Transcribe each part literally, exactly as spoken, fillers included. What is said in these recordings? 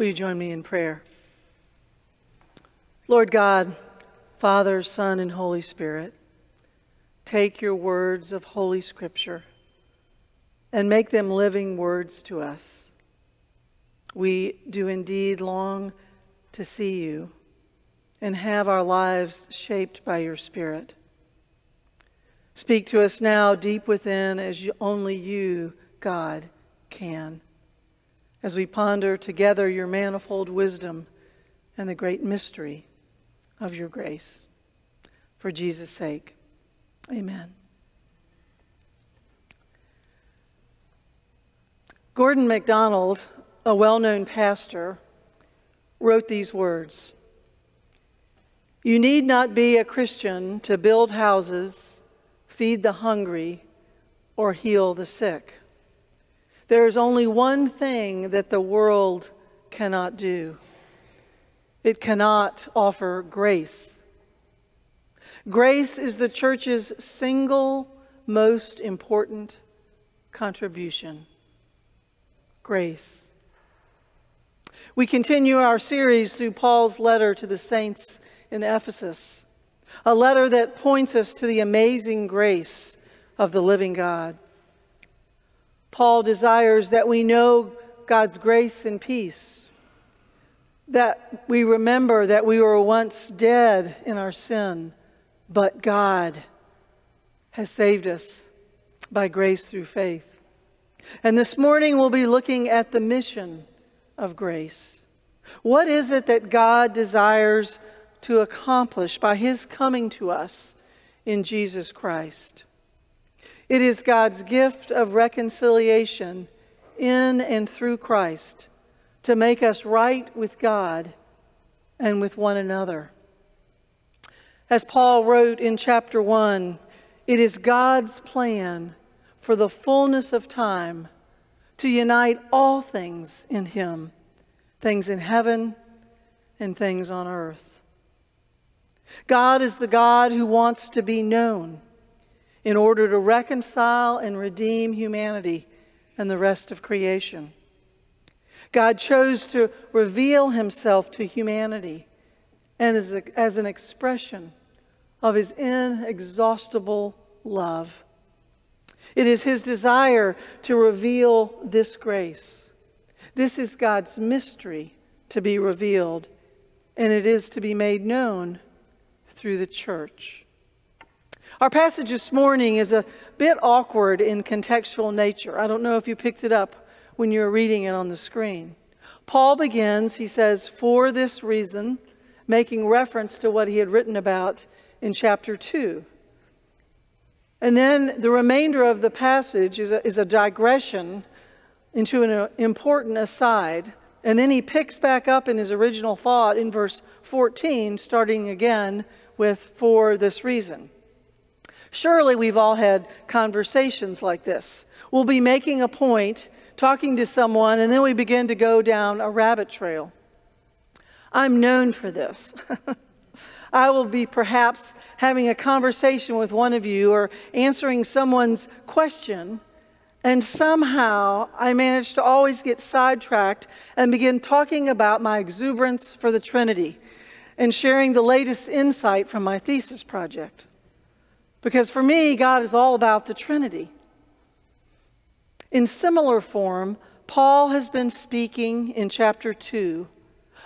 Will you join me in prayer? Lord God, Father, Son, and Holy Spirit, take your words of Holy Scripture and make them living words to us. We do indeed long to see you and have our lives shaped by your Spirit. Speak to us now deep within as you, only you, God, can, as we ponder together your manifold wisdom and the great mystery of your grace. For Jesus' sake, amen. Gordon MacDonald, a well-known pastor, wrote these words: "You need not be a Christian to build houses, feed the hungry, or heal the sick. There is only one thing that the world cannot do. It cannot offer grace. Grace is the church's single most important contribution." Grace. We continue our series through Paul's letter to the saints in Ephesus, a letter that points us to the amazing grace of the living God. Paul desires that we know God's grace and peace, that we remember that we were once dead in our sin, but God has saved us by grace through faith. And this morning we'll be looking at the mission of grace. What is it that God desires to accomplish by his coming to us in Jesus Christ? It is God's gift of reconciliation in and through Christ to make us right with God and with one another. As Paul wrote in chapter one, it is God's plan for the fullness of time to unite all things in him, things in heaven and things on earth. God is the God who wants to be known, in order to reconcile and redeem humanity and the rest of creation. God chose to reveal himself to humanity and as, a, as an expression of his inexhaustible love. It is his desire to reveal this grace. This is God's mystery to be revealed, and it is to be made known through the church. Our passage this morning is a bit awkward in contextual nature. I don't know if you picked it up when you were reading it on the screen. Paul begins, he says, "For this reason," making reference to what he had written about in chapter two. And then the remainder of the passage is a, is a digression into an important aside. And then he picks back up in his original thought in verse fourteen, starting again with "for this reason." Surely we've all had conversations like this. We'll be making a point, talking to someone, and then we begin to go down a rabbit trail. I'm known for this. I will be perhaps having a conversation with one of you or answering someone's question, and somehow I manage to always get sidetracked and begin talking about my exuberance for the Trinity and sharing the latest insight from my thesis project. Because for me, God is all about the Trinity. In similar form, Paul has been speaking in chapter two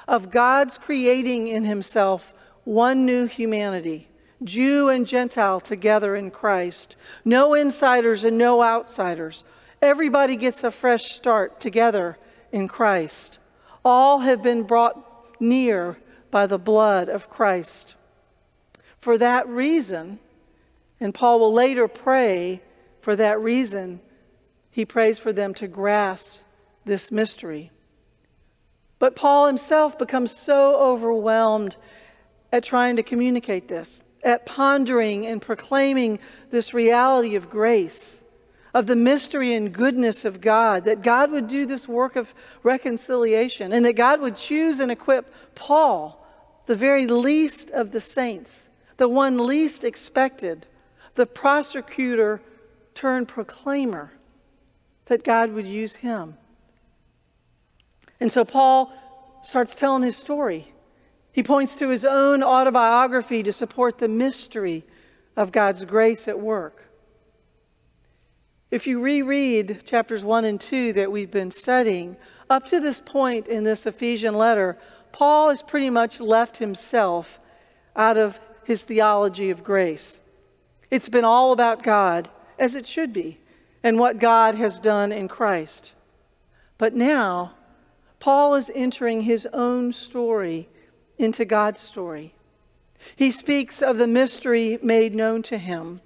of God's creating in himself one new humanity, Jew and Gentile together in Christ, no insiders and no outsiders. Everybody gets a fresh start together in Christ. All have been brought near by the blood of Christ. For that reason, and Paul will later pray for that reason, he prays for them to grasp this mystery. But Paul himself becomes so overwhelmed at trying to communicate this, at pondering and proclaiming this reality of grace, of the mystery and goodness of God, that God would do this work of reconciliation, and that God would choose and equip Paul, the very least of the saints, the one least expected, the prosecutor turned proclaimer, that God would use him. And so Paul starts telling his story. He points to his own autobiography to support the mystery of God's grace at work. If you reread chapters one and two that we've been studying, up to this point in this Ephesian letter, Paul has pretty much left himself out of his theology of grace. It's been all about God, as it should be, and what God has done in Christ. But now, Paul is entering his own story into God's story. He speaks of the mystery made known to him,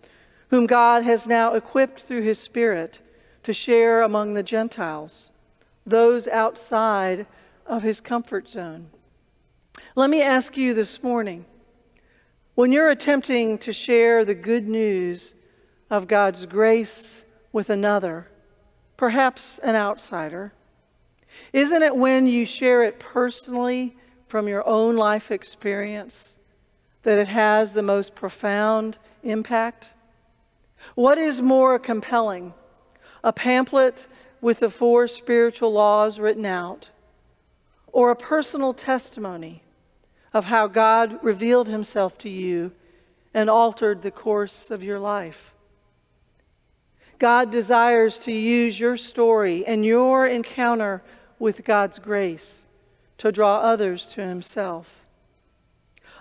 whom God has now equipped through his Spirit to share among the Gentiles, those outside of his comfort zone. Let me ask you this morning, when you're attempting to share the good news of God's grace with another, perhaps an outsider, isn't it when you share it personally from your own life experience that it has the most profound impact? What is more compelling, a pamphlet with the four spiritual laws written out, or a personal testimony of how God revealed himself to you and altered the course of your life? God desires to use your story and your encounter with God's grace to draw others to himself.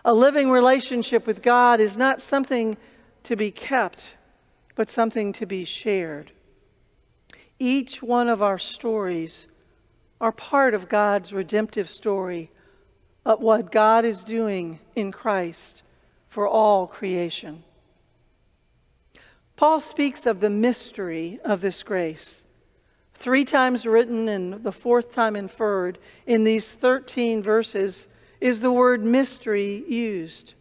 A living relationship with God is not something to be kept, but something to be shared. Each one of our stories are part of God's redemptive story of what God is doing in Christ for all creation. Paul speaks of the mystery of this grace, three times written and the fourth time inferred. In these thirteen verses is the word mystery used.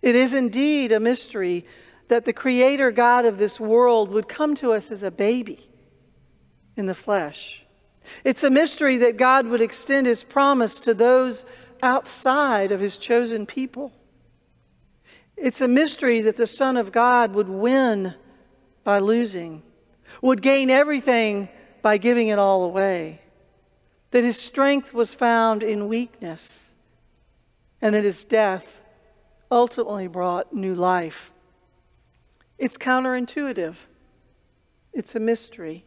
It is indeed a mystery that the Creator God of this world would come to us as a baby in the flesh. It's a mystery that God would extend his promise to those outside of his chosen people. It's a mystery that the Son of God would win by losing, would gain everything by giving it all away, that his strength was found in weakness, and that his death ultimately brought new life. It's counterintuitive. It's a mystery.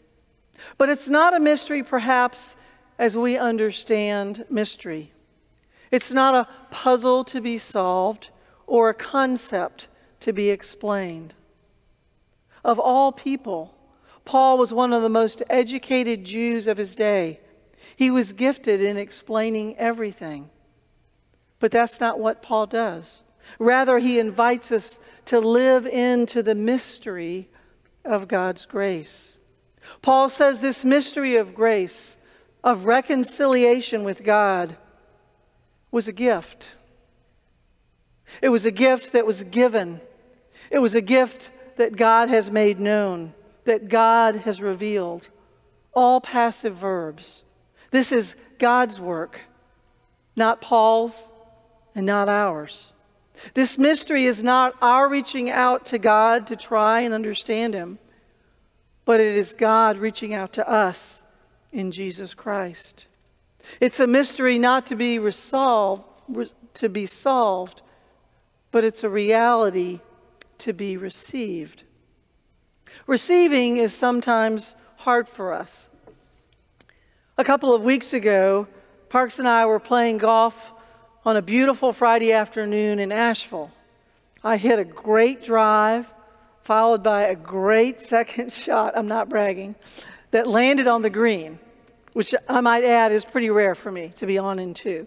But it's not a mystery, perhaps, as we understand mystery. It's not a puzzle to be solved or a concept to be explained. Of all people, Paul was one of the most educated Jews of his day. He was gifted in explaining everything. But that's not what Paul does. Rather, he invites us to live into the mystery of God's grace. Paul says this mystery of grace, of reconciliation with God, was a gift. It was a gift that was given. It was a gift that God has made known, that God has revealed. All passive verbs. This is God's work, not Paul's and not ours. This mystery is not our reaching out to God to try and understand him, but it is God reaching out to us in Jesus Christ. It's a mystery not to be resolved, to be solved, but it's a reality to be received. Receiving is sometimes hard for us. A couple of weeks ago, Parks and I were playing golf on a beautiful Friday afternoon in Asheville. I hit a great drive, followed by a great second shot, I'm not bragging, that landed on the green, which I might add is pretty rare for me to be on in two.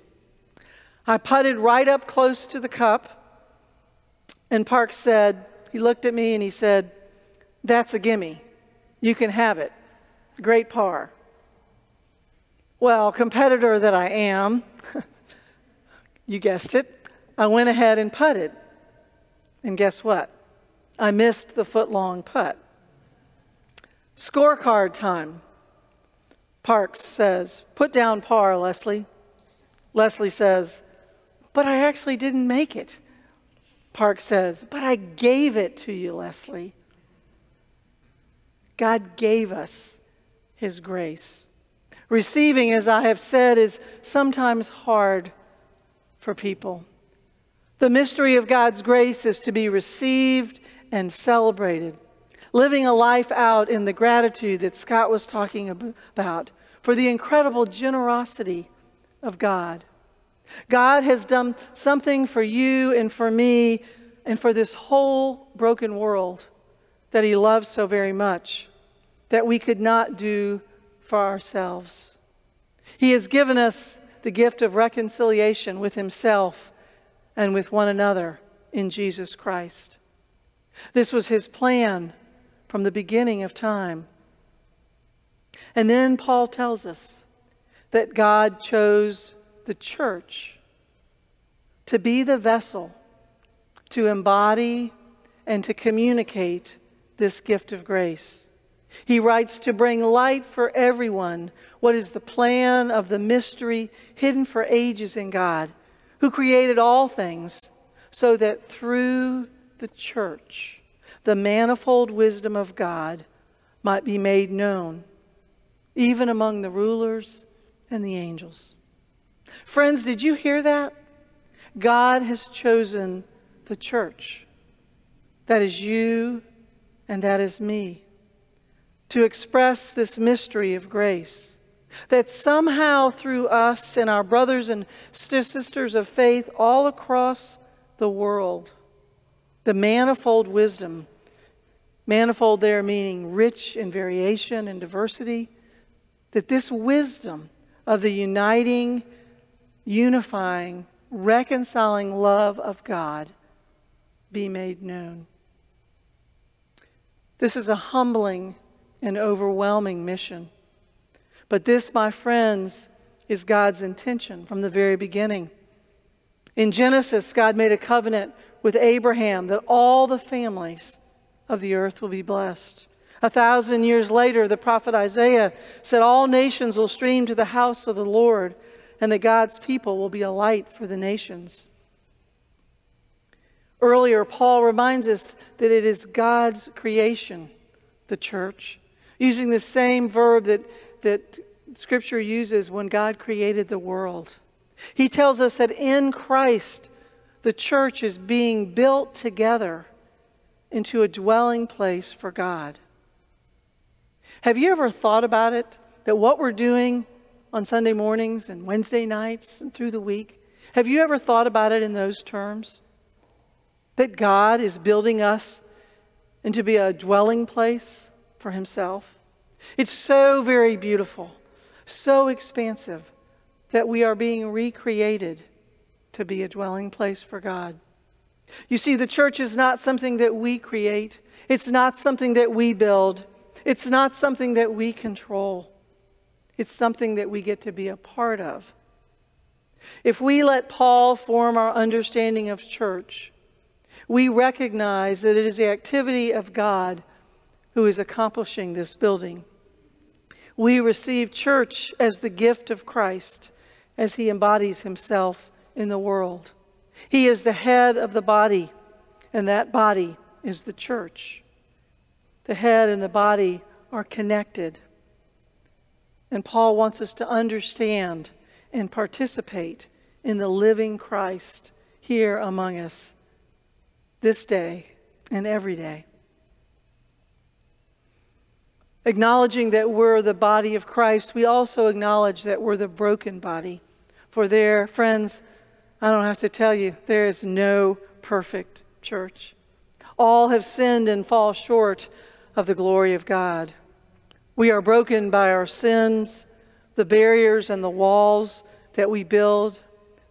I putted right up close to the cup, and Parks said, he looked at me and he said, "That's a gimme. You can have it. Great par." Well, competitor that I am, you guessed it, I went ahead and putted. And guess what? I missed the foot-long putt. Scorecard time. Parks says, "Put down par, Leslie." Leslie says, "But I actually didn't make it." Parks says, "But I gave it to you, Leslie." God gave us his grace. Receiving, as I have said, is sometimes hard for people. The mystery of God's grace is to be received and celebrated. Living a life out in the gratitude that Scott was talking about for the incredible generosity of God. God has done something for you and for me and for this whole broken world that he loves so very much that we could not do for ourselves. He has given us the gift of reconciliation with himself and with one another in Jesus Christ. This was his plan from the beginning of time. And then Paul tells us that God chose the church to be the vessel to embody and to communicate this gift of grace. He writes to bring light for everyone what is the plan of the mystery hidden for ages in God, who created all things, so that through the church the manifold wisdom of God might be made known, even among the rulers and the angels. Friends, did you hear that? God has chosen the church. That is you and that is me. To express this mystery of grace. That somehow through us and our brothers and sisters of faith all across the world, the manifold wisdom, manifold there meaning rich in variation and diversity, that this wisdom of the uniting, unifying, reconciling love of God be made known. This is a humbling and overwhelming mission. But this, my friends, is God's intention from the very beginning. In Genesis, God made a covenant with Abraham that all the families of the earth will be blessed. A thousand years later, the prophet Isaiah said, all nations will stream to the house of the Lord, and that God's people will be a light for the nations. Earlier, Paul reminds us that it is God's creation, the church, using the same verb that, that Scripture uses when God created the world. He tells us that in Christ, the church is being built together into a dwelling place for God. Have you ever thought about it, that what we're doing on Sunday mornings and Wednesday nights and through the week? Have you ever thought about it in those terms? That God is building us into be a dwelling place for himself? It's so very beautiful, so expansive, that we are being recreated to be a dwelling place for God. You see, the church is not something that we create. It's not something that we build. It's not something that we control. It's something that we get to be a part of. If we let Paul form our understanding of church, we recognize that it is the activity of God who is accomplishing this building. We receive church as the gift of Christ as he embodies himself in the world. He is the head of the body, and that body is the church. The head and the body are connected. And Paul wants us to understand and participate in the living Christ here among us this day and every day. Acknowledging that we're the body of Christ, we also acknowledge that we're the broken body. For there, friends, I don't have to tell you, there is no perfect church. All have sinned and fall short of the glory of God. We are broken by our sins, the barriers and the walls that we build,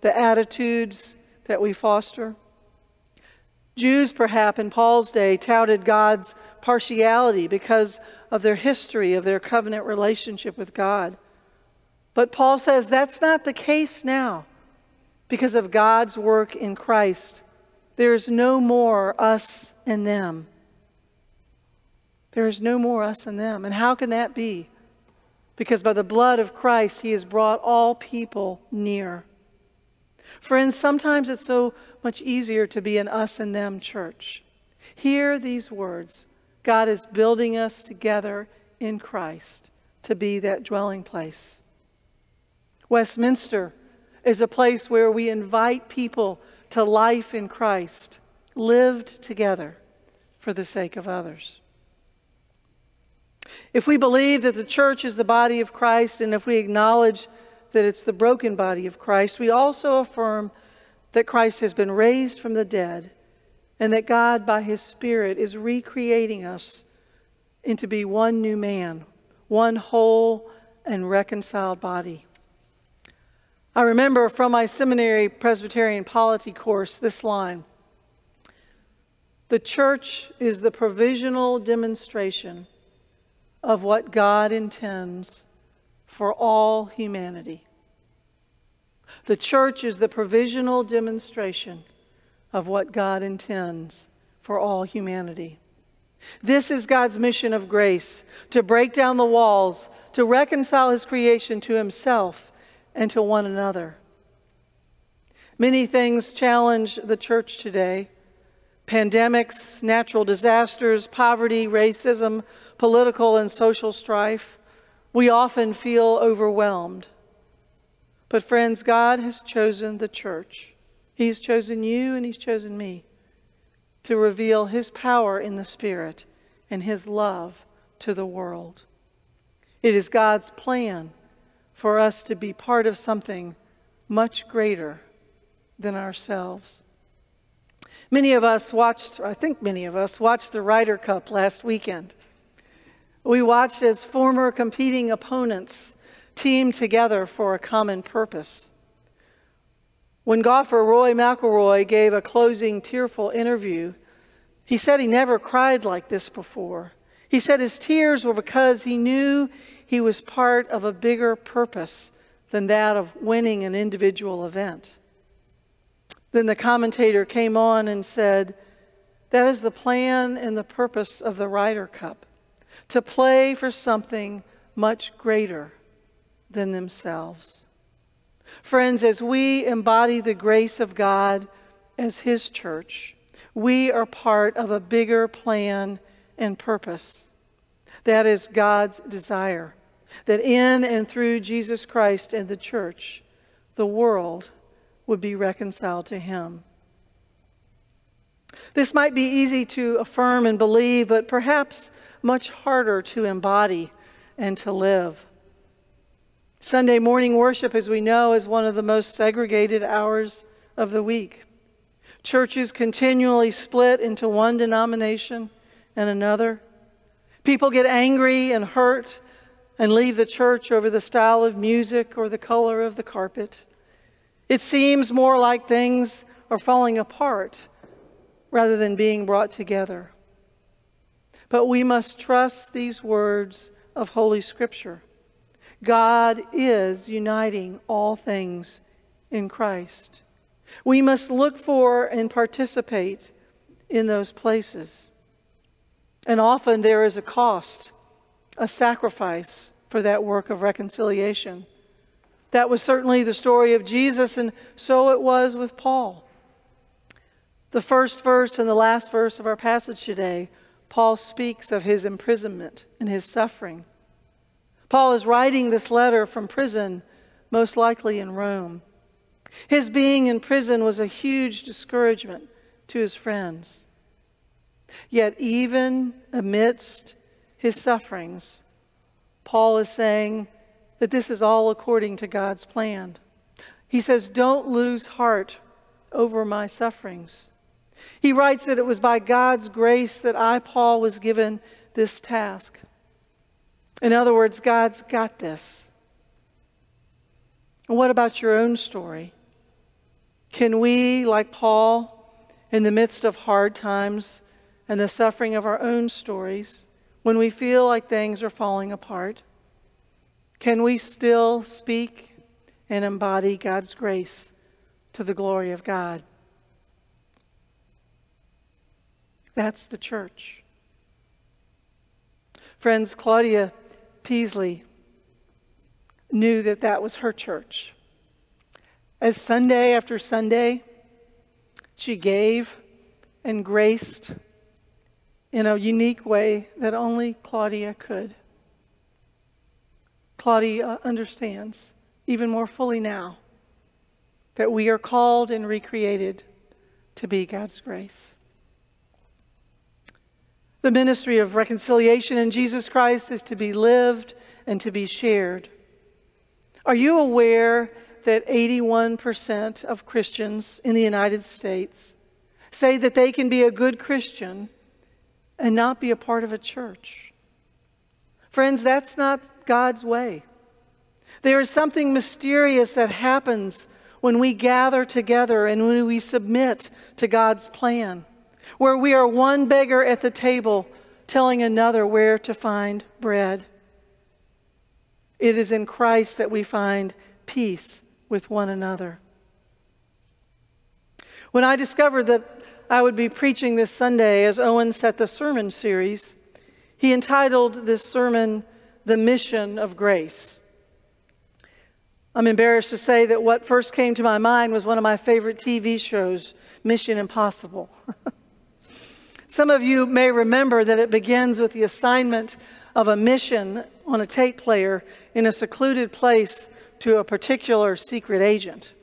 the attitudes that we foster. Jews, perhaps in Paul's day, touted God's partiality because of their history of their covenant relationship with God. But Paul says that's not the case now. Because of God's work in Christ, there is no more us and them. There is no more us and them. And how can that be? Because by the blood of Christ, he has brought all people near. Friends, sometimes it's so much easier to be an us and them church. Hear these words. God is building us together in Christ to be that dwelling place. Westminster is a place where we invite people to life in Christ, lived together for the sake of others. If we believe that the church is the body of Christ, and if we acknowledge that it's the broken body of Christ, we also affirm that Christ has been raised from the dead and that God, by his Spirit, is recreating us into be one new man, one whole and reconciled body. I remember from my seminary Presbyterian polity course this line: the church is the provisional demonstration of what God intends for all humanity. The church is the provisional demonstration of what God intends for all humanity. This is God's mission of grace, to break down the walls, to reconcile his creation to himself and to one another. Many things challenge the church today: pandemics, natural disasters, poverty, racism, political and social strife. We often feel overwhelmed. But friends, God has chosen the church. He's chosen you and he's chosen me to reveal his power in the Spirit and his love to the world. It is God's plan for us to be part of something much greater than ourselves. Many of us watched, I think many of us watched the Ryder Cup last weekend. We watched as former competing opponents teamed together for a common purpose. When golfer Rory McIlroy gave a closing tearful interview, he said he never cried like this before. He said his tears were because he knew he was part of a bigger purpose than that of winning an individual event. Then the commentator came on and said, "That is the plan and the purpose of the Ryder Cup, to play for something much greater than themselves." Friends, as we embody the grace of God as his church, we are part of a bigger plan and purpose. That is God's desire, that in and through Jesus Christ and the church, the world would be reconciled to him. This might be easy to affirm and believe, but perhaps much harder to embody and to live. Sunday morning worship, as we know, is one of the most segregated hours of the week. Churches continually split into one denomination and another. People get angry and hurt and leave the church over the style of music or the color of the carpet. It seems more like things are falling apart rather than being brought together. But we must trust these words of Holy Scripture. God is uniting all things in Christ. We must look for and participate in those places. And often there is a cost, a sacrifice for that work of reconciliation. That was certainly the story of Jesus, and so it was with Paul. The first verse and the last verse of our passage today, Paul speaks of his imprisonment and his suffering. Paul is writing this letter from prison, most likely in Rome. His being in prison was a huge discouragement to his friends. Yet even amidst his sufferings, Paul is saying that this is all according to God's plan. He says, "Don't lose heart over my sufferings." He writes that it was by God's grace that I, Paul, was given this task. In other words, God's got this. And what about your own story? Can we, like Paul, in the midst of hard times and the suffering of our own stories, when we feel like things are falling apart, can we still speak and embody God's grace to the glory of God? That's the church. Friends, Claudia Peasley knew that that was her church. As Sunday after Sunday, she gave and graced in a unique way that only Claudia could. Claudia understands even more fully now that we are called and recreated to be God's grace. The ministry of reconciliation in Jesus Christ is to be lived and to be shared. Are you aware that eighty-one percent of Christians in the United States say that they can be a good Christian and not be a part of a church? Friends, that's not God's way. There is something mysterious that happens when we gather together and when we submit to God's plan, where we are one beggar at the table telling another where to find bread. It is in Christ that we find peace with one another. When I discovered that I would be preaching this Sunday, as Owen set the sermon series, he entitled this sermon, The Mission of Grace. I'm embarrassed to say that what first came to my mind was one of my favorite T V shows, Mission Impossible. Some of you may remember that it begins with the assignment of a mission on a tape player in a secluded place to a particular secret agent.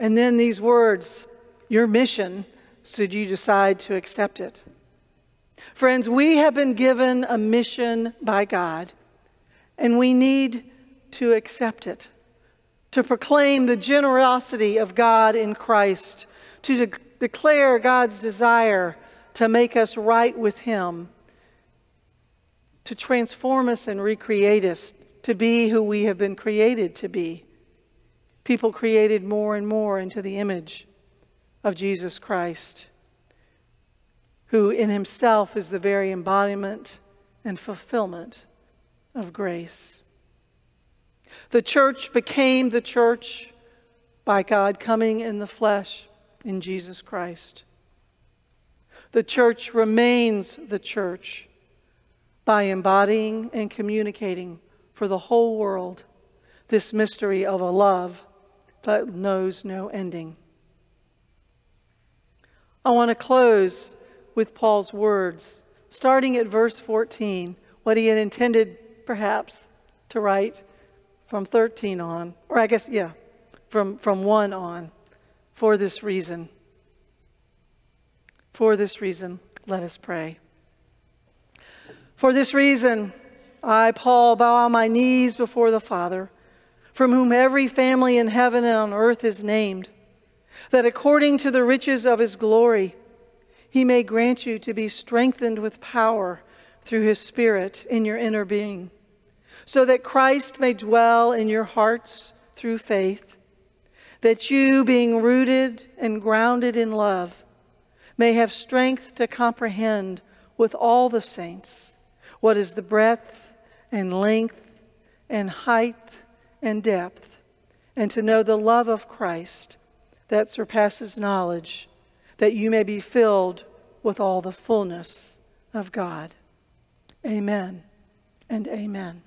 And then these words, your mission, should you decide to accept it. Friends, we have been given a mission by God, and we need to accept it, to proclaim the generosity of God in Christ, to de- declare God's desire to make us right with Him, to transform us and recreate us to be who we have been created to be. People created more and more into the image of Jesus Christ, who in Himself is the very embodiment and fulfillment of grace. The church became the church by God coming in the flesh in Jesus Christ. The church remains the church by embodying and communicating for the whole world this mystery of a love that knows no ending. I want to close with Paul's words, starting at verse fourteen, what he had intended perhaps to write from thirteen on, or I guess, yeah, from, from one on, for this reason. For this reason, let us pray. For this reason, I, Paul, bow on my knees before the Father, from whom every family in heaven and on earth is named, that according to the riches of His glory, He may grant you to be strengthened with power through His Spirit in your inner being, so that Christ may dwell in your hearts through faith, that you, being rooted and grounded in love, may have strength to comprehend with all the saints what is the breadth and length and height and depth, and to know the love of Christ that surpasses knowledge, that you may be filled with all the fullness of God. Amen and amen.